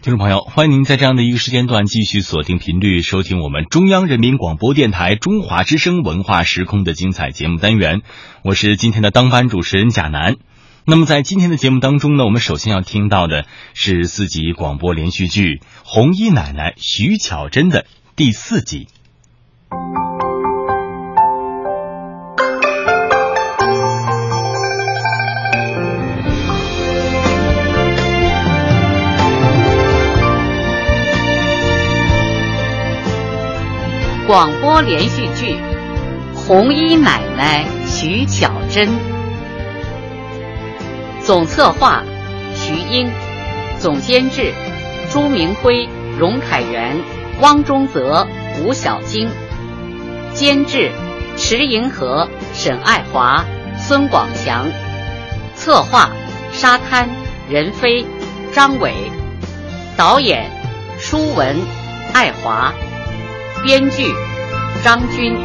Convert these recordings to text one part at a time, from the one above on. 听众朋友，欢迎您在这样的一个时间段继续锁定频率，收听我们中央人民广播电台中华之声文化时空的精彩节目单元，我是今天的当班主持人贾楠。那么在今天的节目当中呢，我们首先要听到的是4集广播连续剧《红衣奶奶》徐巧珍的第4集。广播连续剧《红衣奶奶》徐巧珍，总策划徐英，总监制朱明辉、荣凯元、汪中泽、吴小晶，监制池银河、沈爱华、孙广强，策划沙滩、任飞、张伟，导演舒文、爱华，编剧张军。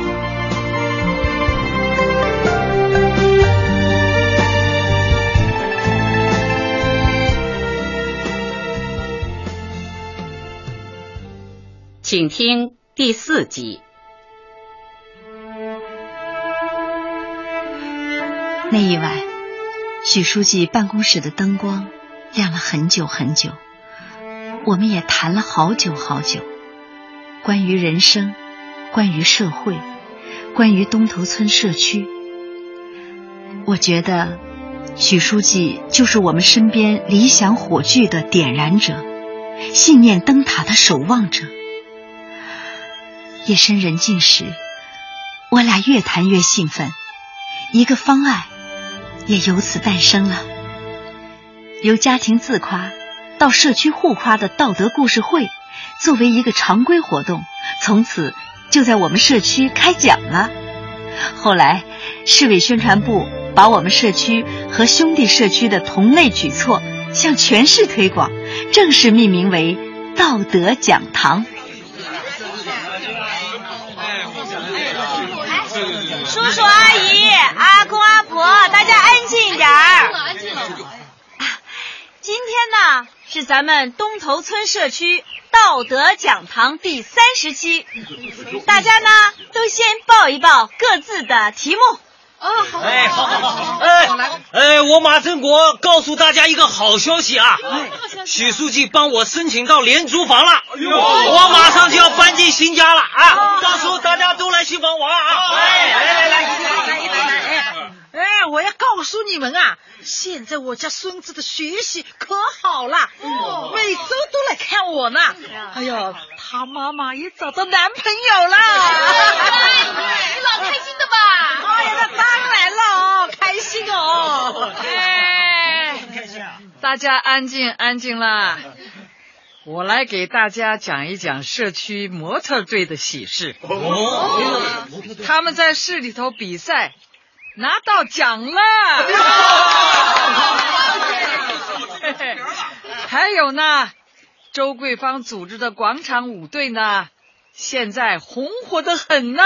请听第4集。那一晚，许书记办公室的灯光亮了很久很久，我们也谈了好久好久，关于人生，关于社会，关于东头村社区。我觉得许书记就是我们身边理想火炬的点燃者，信念灯塔的守望者。夜深人静时，我俩越谈越兴奋，一个方案也由此诞生了。由家庭自夸到社区互夸的道德故事会，作为一个常规活动，从此就在我们社区开讲了。后来市委宣传部把我们社区和兄弟社区的同类举措向全市推广，正式命名为道德讲堂。叔叔阿姨、阿公阿婆，大家安静一点儿。今天呢是咱们东头村社区道德讲堂第30期，大家呢都先报一报各自的题目。哦，好，哎，好好好，哎，我马振国告诉大家一个好消息啊！许书记帮我申请到廉租房了，我马上就要搬进新家了啊！到时候大家都来新房玩啊！来！哎，我要告诉你们啊，现在我家孙子的学习可好了，每周都来看我呢。哎呦，他妈妈也找到男朋友了，你老开心的吧？哎呀，那当然了，开心哦！哎，大家安静安静啦，我来给大家讲一讲社区模特队的喜事。哦，他们在市里头比赛，拿到奖了。还有呢，周桂芳组织的广场舞队呢，现在红火得很呢，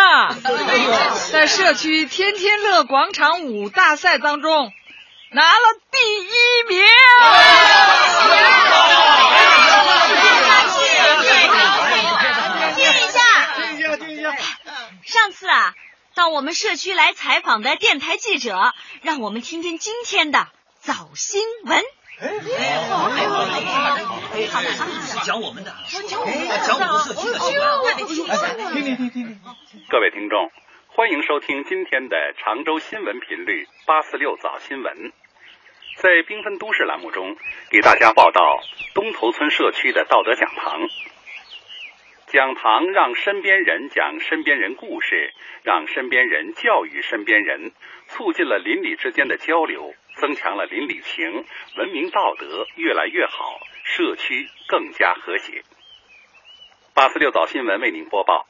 在社区天天乐广场舞大赛当中拿了第1名。听一下，上次啊到我们社区来采访的电台记者，让我们听听今天的早新闻。讲我们的，讲我们社区的。听。各位听众，欢迎收听今天的常州新闻频率846早新闻。在缤纷都市栏目中，给大家报道东头村社区的道德讲堂。讲堂让身边人讲身边人故事，让身边人教育身边人，促进了邻里之间的交流，增强了邻里情，文明道德越来越好，社区更加和谐。846早新闻为您播报，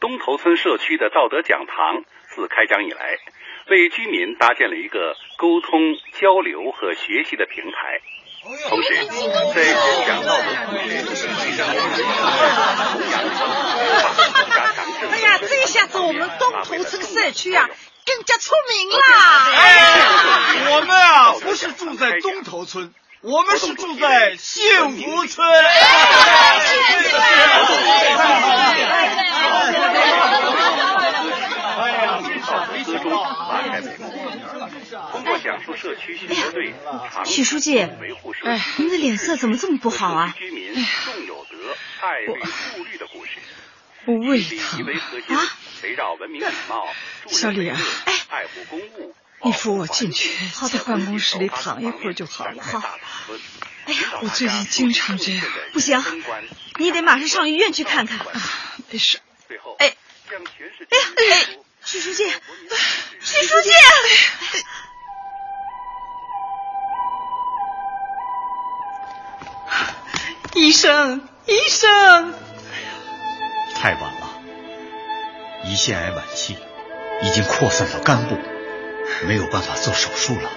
东头村社区的道德讲堂自开张以来，为居民搭建了一个沟通、交流和学习的平台。同时，在宣讲道德故事、提倡弘扬正能量。哎呀，这下子我们东头村社区啊，更加出名了。哎，我们啊不是住在东头村，我们是住在幸福村。通过讲述社区巡逻队，许书记，哎，您的脸色怎么这么不好啊？哎呀，我胃疼啊！小李啊，哎，你扶我进去，在办公室里躺一会儿就好了。好。哎呀，我最近经常这样，不行，你得马上上医院去看看。啊，没事。哎，哎呀，哎。许书记，许书记，医生，医生！太晚了，胰腺癌晚期，已经扩散到肝部，没有办法做手术了。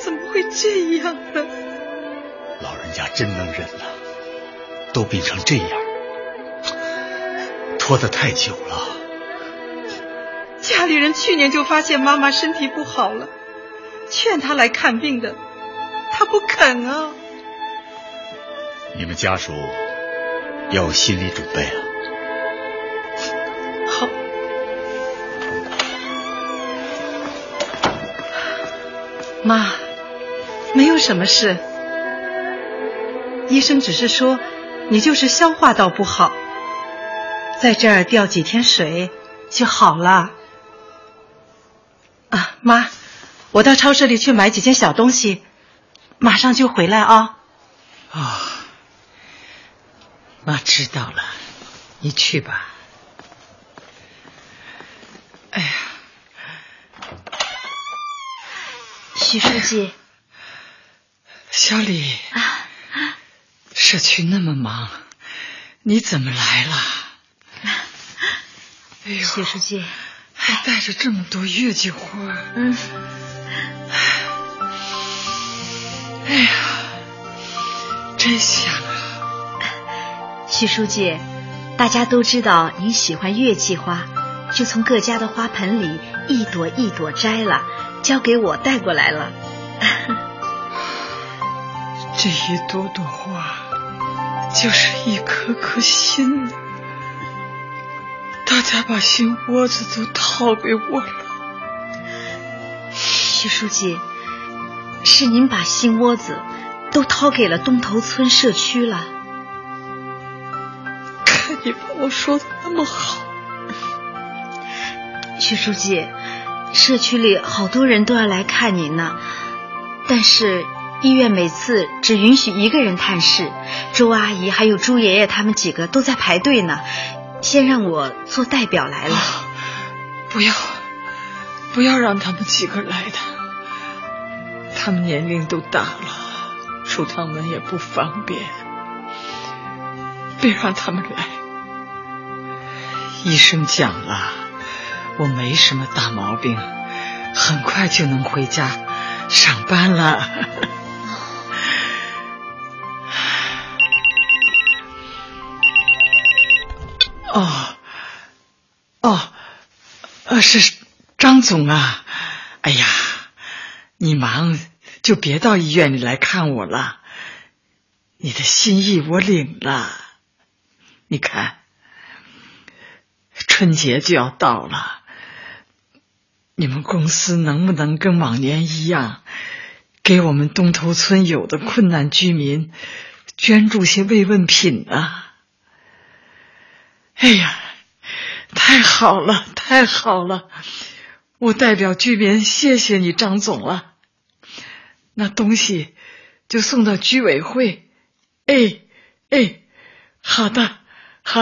怎么会这样呢？老人家真能忍啊，都病成这样，拖得太久了。家里人去年就发现妈妈身体不好了，劝她来看病的，她不肯啊。你们家属要有心理准备啊。好。妈，没有什么事，医生只是说你就是消化道不好，在这儿吊几天水就好了。啊，妈，我到超市里去买几件小东西，马上就回来啊。哦，妈知道了，你去吧。哎呀，许书记，小李，社区那么忙，你怎么来了？哎呦，许书记。还带着这么多月季花。嗯。哎呀，真香啊！许书记，大家都知道您喜欢月季花，就从各家的花盆里一朵一朵摘了，交给我带过来了。这一朵朵花，就是一颗颗心。大家把心窝子都掏给我了。许书记，是您把心窝子都掏给了东头村社区了。看你把我说的那么好。许书记，社区里好多人都要来看您呢，但是医院每次只允许一个人探视，周阿姨还有朱爷爷他们几个都在排队呢，先让我做代表来了。哦，不要让他们几个来的，他们年龄都大了，出趟门也不方便，别让他们来。医生讲了，我没什么大毛病，很快就能回家上班了。是张总啊，哎呀，你忙就别到医院里来看我了，你的心意我领了。你看，春节就要到了，你们公司能不能跟往年一样，给我们东头村有的困难居民捐助些慰问品啊？哎呀，太好了，太好了！我代表居民谢谢你，张总了。那东西就送到居委会。哎，好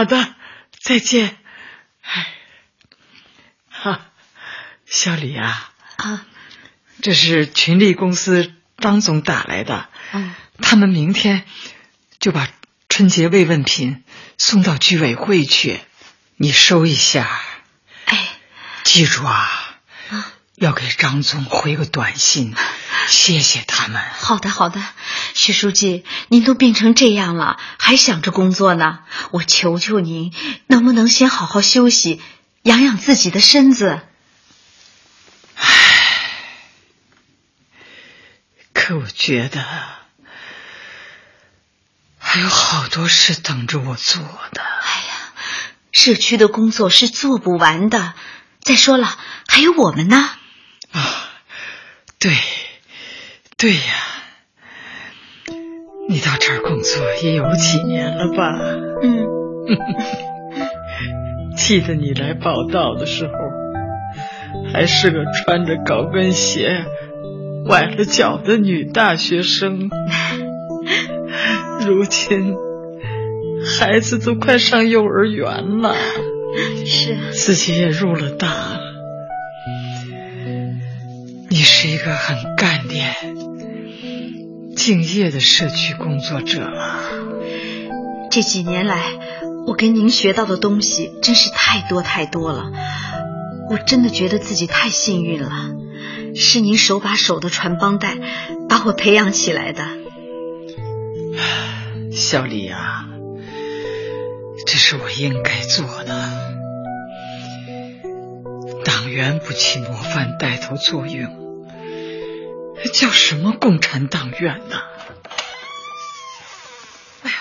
的，再见。哎，哈，小李啊，这是群力公司张总打来的，他们明天就把春节慰问品送到居委会去。你收一下，哎，记住啊，要给张总回个短信，谢谢他们。好的，许书记，您都病成这样了，还想着工作呢？我求求您，能不能先好好休息，养养自己的身子？唉，可我觉得还有好多事等着我做的。哎呀，社区的工作是做不完的。再说了，还有我们呢。啊，对呀，你到这儿工作也有几年了吧？记得你来报道的时候，还是个穿着高跟鞋崴了脚的女大学生。如今孩子都快上幼儿园了，是自己也入了大了。你是一个很干练敬业的社区工作者了。这几年来我跟您学到的东西真是太多了，我真的觉得自己太幸运了，是您手把手的传帮带把我培养起来的。小李啊，这是我应该做的。党员不起模范带头作用，叫什么共产党员呢？哎呀，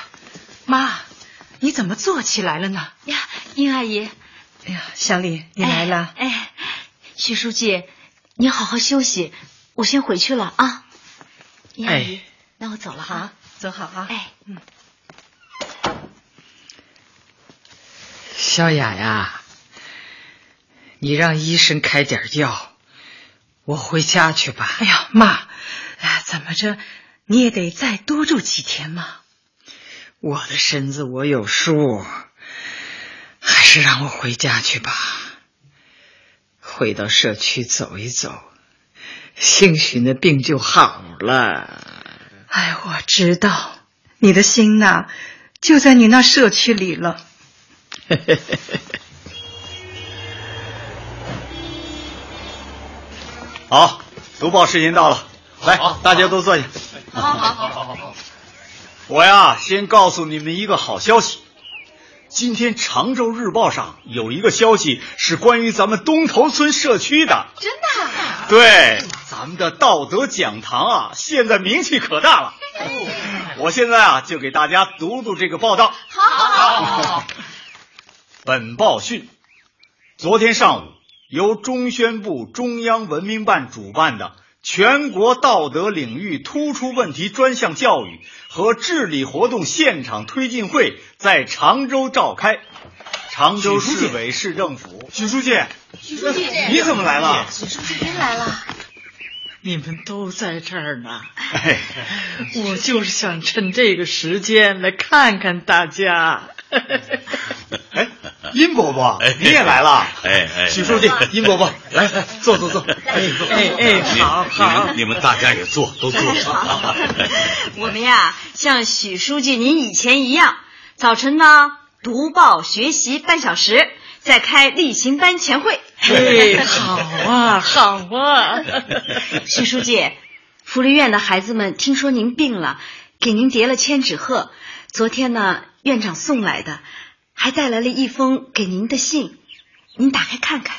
妈，你怎么坐起来了呢？呀，英阿姨。哎呀，小李，你来了。哎，徐书记，你好好休息，我先回去了啊。英阿姨，那我走了哈。走好啊。哎，小雅呀，你让医生开点药，我回家去吧。哎呀，妈，怎么着你也得再多住几天嘛。我的身子我有数，还是让我回家去吧。回到社区走一走，兴许那病就好了。哎，我知道你的心呐，就在你那社区里了。好，读报时间到了，来，大家都坐下。好。我呀，先告诉你们一个好消息，今天常州日报上有一个消息是关于咱们东头村社区的。真的？对，咱们的道德讲堂啊，现在名气可大了。我现在啊，就给大家读这个报道。好。本报讯：昨天上午，由中宣部中央文明办主办的全国道德领域突出问题专项教育和治理活动现场推进会在常州召开。常州市委市政府。许书记，你怎么来了？许书记您来了。你们都在这儿呢，我就是想趁这个时间来看看大家。哎，殷伯伯，你也来了。许书记，殷伯伯，来，坐。好，你们大家也坐，都坐。我们呀，像许书记您以前一样，早晨呢读报学习半小时，再开例行班前会。好啊。徐书记，福利院的孩子们听说您病了，给您叠了千纸鹤。昨天呢，院长送来的，还带来了一封给您的信，您打开看看。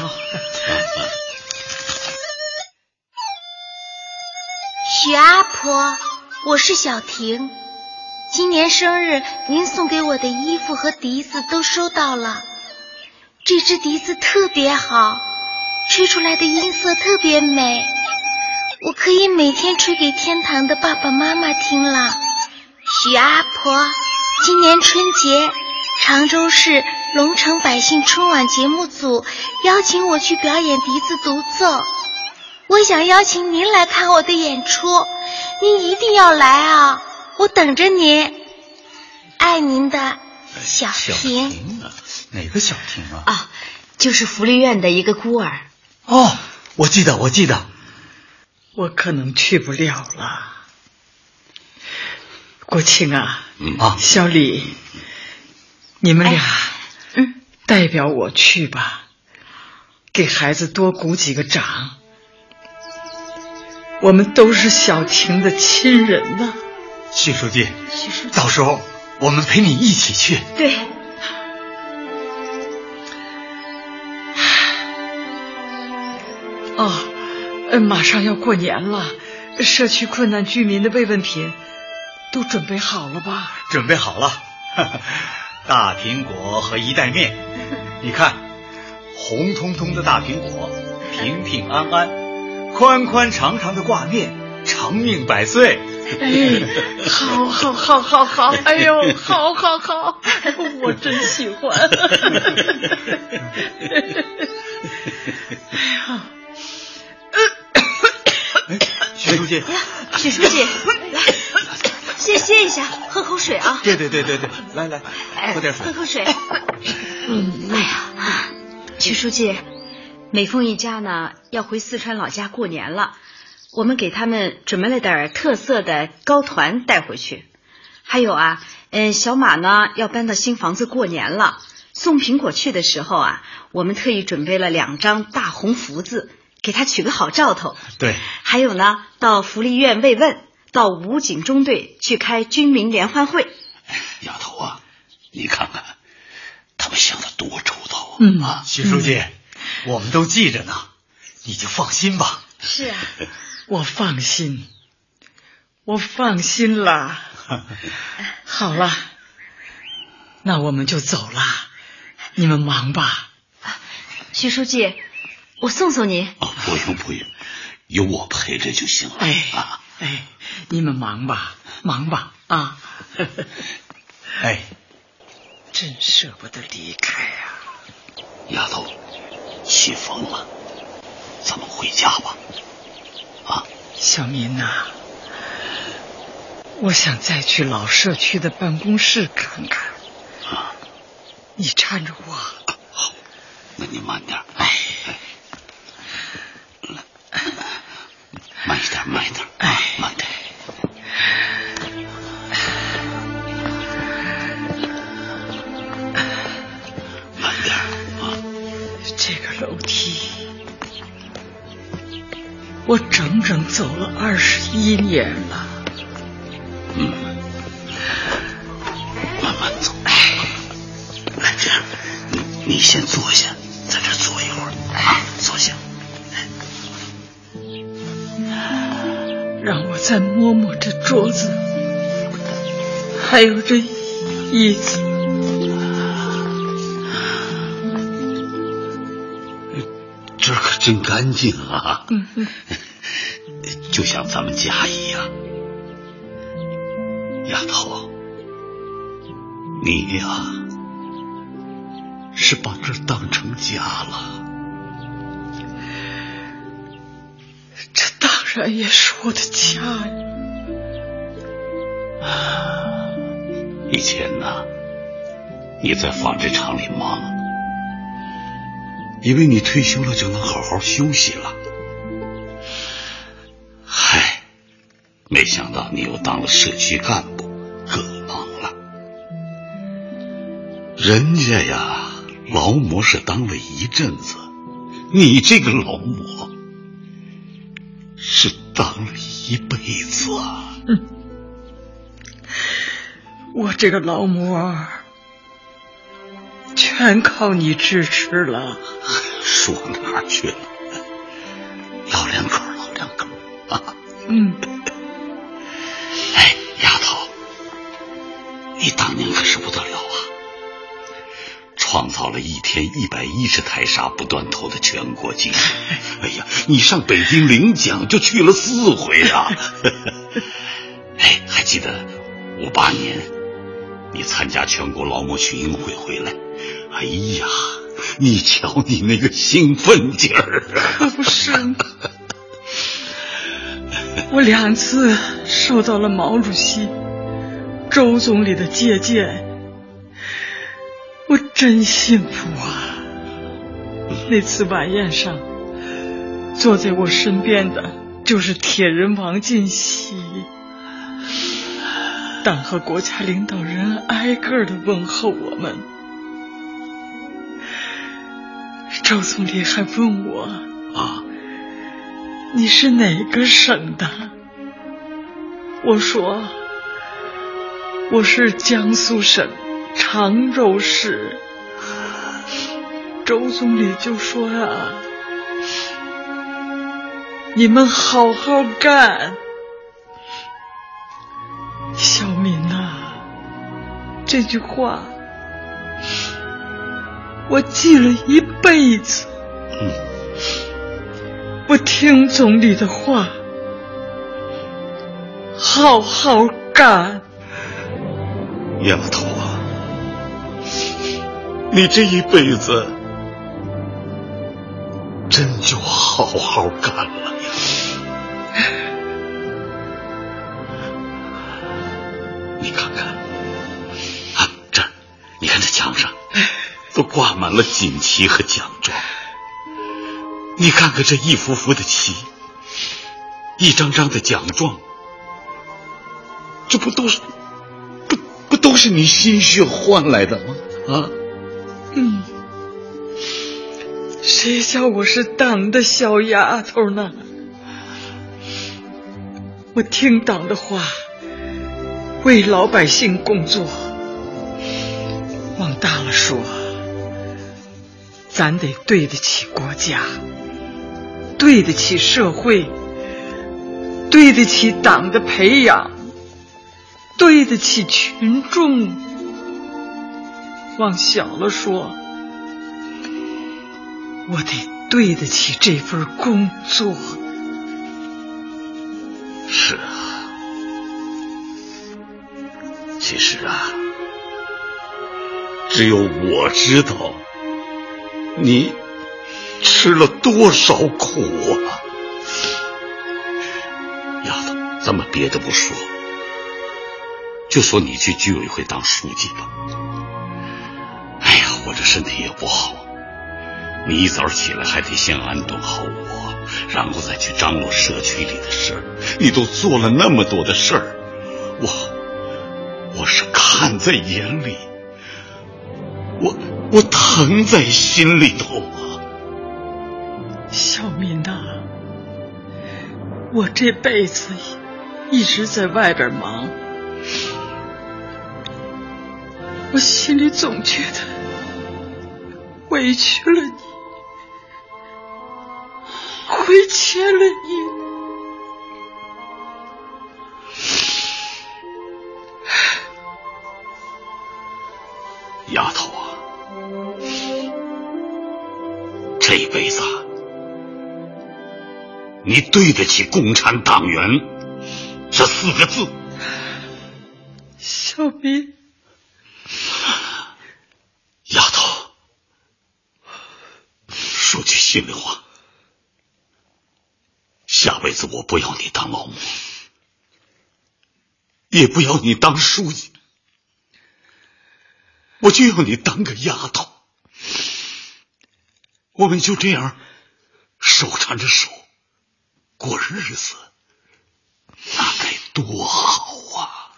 好。许阿婆，我是小婷，今年生日您送给我的衣服和笛子都收到了。这只笛子特别好，吹出来的音色特别美，我可以每天吹给天堂的爸爸妈妈听了。许阿婆，今年春节，常州市龙城百姓春晚节目组邀请我去表演笛子独奏，我想邀请您来看我的演出，您一定要来啊，我等着您。爱您的小婷。哪个小婷啊？就是福利院的一个孤儿。哦，我记得。我可能去不了了。国庆啊，小李，你们俩代表我去吧，给孩子多鼓几个掌。我们都是小婷的亲人呢。徐书记，到时候我们陪你一起去。对。马上要过年了，社区困难居民的慰问品都准备好了吧？准备好了，呵呵，大苹果和一袋面。你看，红彤彤的大苹果，平平安安，宽宽长长的挂面，长命百岁。哎，好好好好好，哎呦，好好好，我真喜欢。哎呀，徐书记，许书记，来，先歇一下，喝口水啊。对，来来，喝点水，喝口水。哎呀，许书记，美凤一家呢要回四川老家过年了。我们给他们准备了点特色的糕团带回去，还有啊，小马呢要搬到新房子过年了，送苹果去的时候啊，我们特意准备了2张大红福字，给他取个好兆头。对，还有呢，到福利院慰问，到武警中队去开军民联欢会。丫头啊，你看看，他们想的多周到啊！啊，徐书记，我们都记着呢，你就放心吧。是啊。我放心了。好了，那我们就走了，你们忙吧。徐书记，我送送您。哦，不用，有我陪着就行了。哎，你们忙吧啊！哎，真舍不得离开呀。丫头，起风了，咱们回家吧。啊，小民啊，我想再去老社区的办公室看看。啊，你搀着我。好，那你慢点。哎，慢一点。哎，慢点。慢点啊！这个楼梯。我整整走了21年了。慢慢走。哎，这样，你先坐下，在这坐一会儿。哎，坐下。让我再摸摸这桌子，还有这椅子。这可真干净啊！就像咱们家一样。丫头，你呀，是把这当成家了。这当然也是我的家呀。以前呢，你在纺织厂里忙，以为你退休了就能好好休息了，嗨，没想到你又当了社区干部，更忙了。人家呀，劳模是当了一阵子，你这个劳模是当了一辈子啊。我这个劳模全靠你支持了。说哪儿去了？老两口啊。哎，丫头，你当年可是不得了啊，创造了一天110台纱不断头的全国纪录。哎呀，你上北京领奖就去了4回啊。哎，还记得58年你参加全国劳模群英会回来？哎呀，你瞧你那个兴奋劲儿啊！不是，我2次受到了毛主席、周总理的接见，我真幸福啊！那次晚宴上，坐在我身边的就是铁人王进喜，党和国家领导人挨个的问候我们。周总理还问我啊，你是哪个省的？我说我是江苏省常州市。周总理就说啊，你们好好干。小敏啊，这句话我记了一辈子。我听总理的话，好好干。丫头啊，你这一辈子真就好好干了。你看看啊，这儿你看这墙上都挂满了锦旗和奖状，你看看这一幅幅的旗，一张张的奖状，这不都是你心血换来的吗？啊，谁叫我是党的小丫头呢？我听党的话，为老百姓工作。往大了说，咱得对得起国家，对得起社会，对得起党的培养，对得起群众。往小了说，我得对得起这份工作。是啊，其实啊，只有我知道你吃了多少苦啊。丫头，咱们别的不说，就说你去居委会当书记吧。哎呀，我这身体也不好，你一早起来还得先安顿好我，然后再去张罗社区里的事儿。你都做了那么多的事儿，我是看在眼里，我疼在心里头啊。小敏啊，我这辈子一直在外边忙，我心里总觉得委屈了你，亏欠了你。丫头啊，这辈子你对得起共产党员这四个字。小明，丫头，说句心里话，下辈子我不要你当劳模，也不要你当书记，我就要你当个丫头，我们就这样手缠着手过日子，那该多好啊。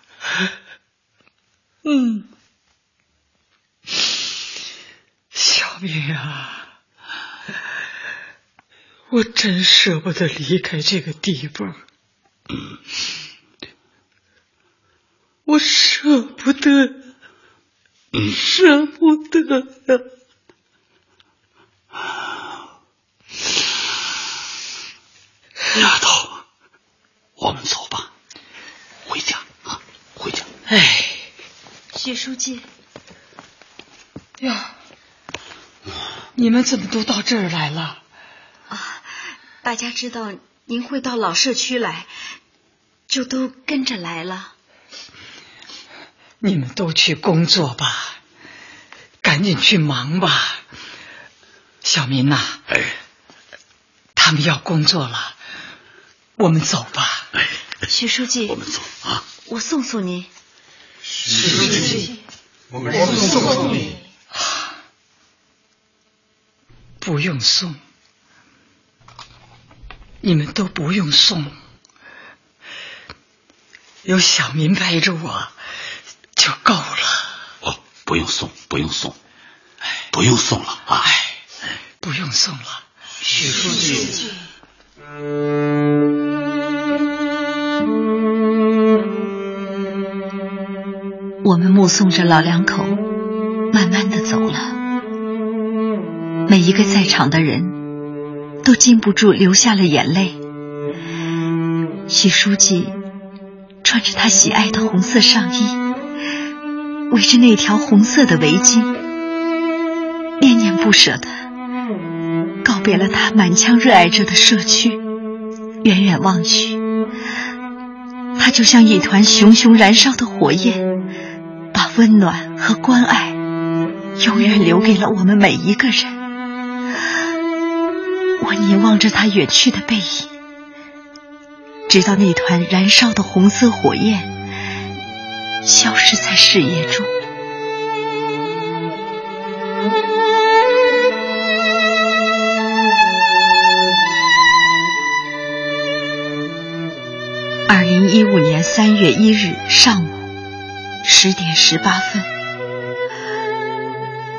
小明啊，我真舍不得离开这个地方。我舍不得。舍不得啊。丫头，我们走吧，回家啊，回家。哎，许书记哟，你们怎么都到这儿来了啊？大家知道您会到老社区来，就都跟着来了。你们都去工作吧，赶紧去忙吧。小民呐，他们要工作了，我们走吧。徐书记，我们走啊！我送送您。徐书记，我们送送你。不用送，你们都不用送，有小民陪着我就够了。哦，不用送，不用送，不用送了啊！不用送了，许书记。我们目送着老两口慢慢的走了，每一个在场的人都禁不住流下了眼泪。许书记穿着他喜爱的红色上衣，围着那条红色的围巾，恋恋不舍地告别了他满腔热爱着的社区。远远望去，他就像一团熊熊燃烧的火焰，把温暖和关爱永远留给了我们每一个人。我凝望着他远去的背影，直到那团燃烧的红色火焰消失在视野中。2015年3月1日上午10点18分，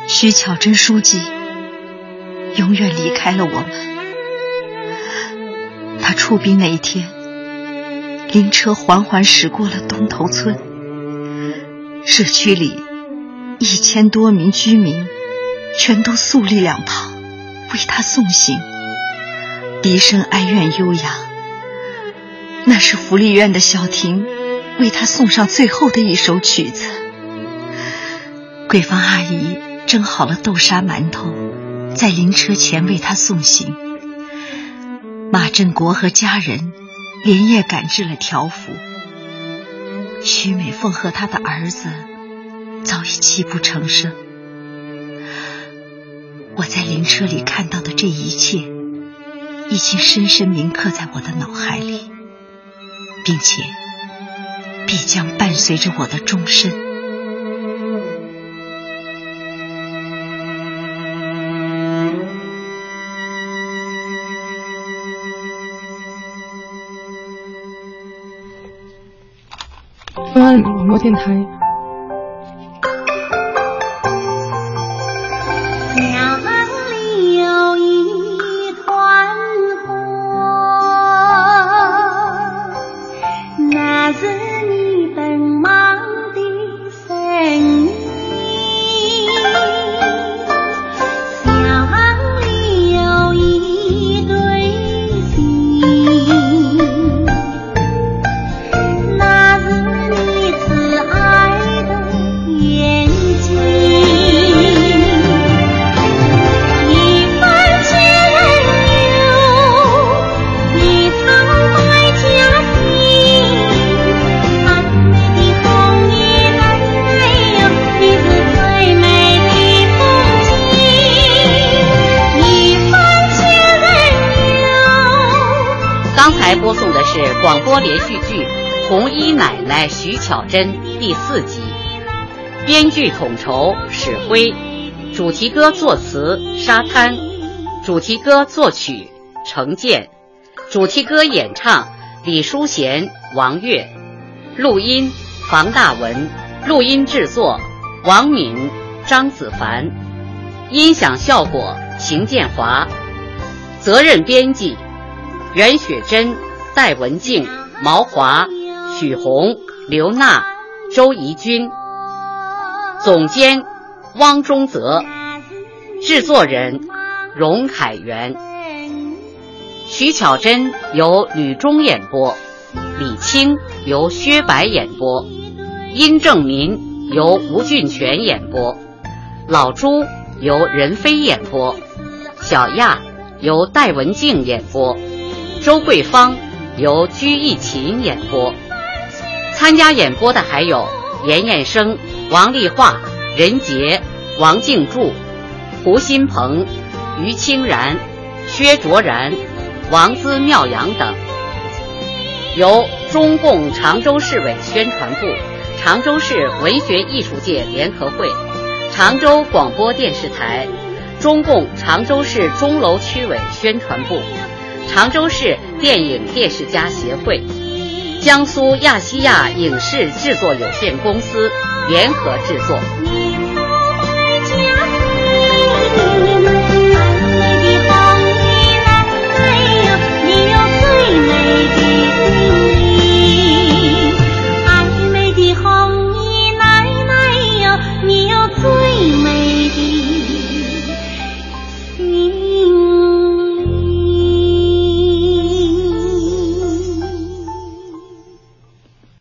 徐巧珍书记永远离开了我们。他出殡那一天，灵车缓缓驶过了东头村，社区里1000多名居民全都肃立两旁为他送行，笛声哀怨悠扬，那是福利院的小婷为他送上最后的一首曲子。桂芳阿姨蒸好了豆沙馒头，在灵车前为他送行。马振国和家人连夜赶至了条幅，徐美凤和她的儿子早已泣不成声。我在灵车里看到的这一切，已经深深铭刻在我的脑海里，并且必将伴随着我的终身。中央人民广播电台。娘里有一团火，那是你奔忙的身影。乡里有一对星，那是。播送的是广播连续剧《红衣奶奶徐巧珍》第4集，编剧统筹史辉，主题歌作词沙滩，主题歌作曲程健，主题歌演唱李淑贤、王悦，录音房大文，录音制作王敏、张子凡，音响效果邢建华，责任编辑袁雪珍、戴文静、毛华、许红、刘娜、周怡君，总监汪中泽，制作人荣凯元。徐巧珍由吕中演播，李青由薛白演播，殷正民由吴俊全演播，老朱由任飞演播，小亚由戴文静演播，周桂芳由鞠一琴演播。参加演播的还有严燕生、王丽化、任杰、王静柱、胡新鹏、于清然、薛卓然、王资妙阳等。由中共常州市委宣传部、常州市文学艺术界联合会、常州广播电视台、中共常州市钟楼区委宣传部、常州市电影电视家协会、江苏亚细亚影视制作有限公司联合制作。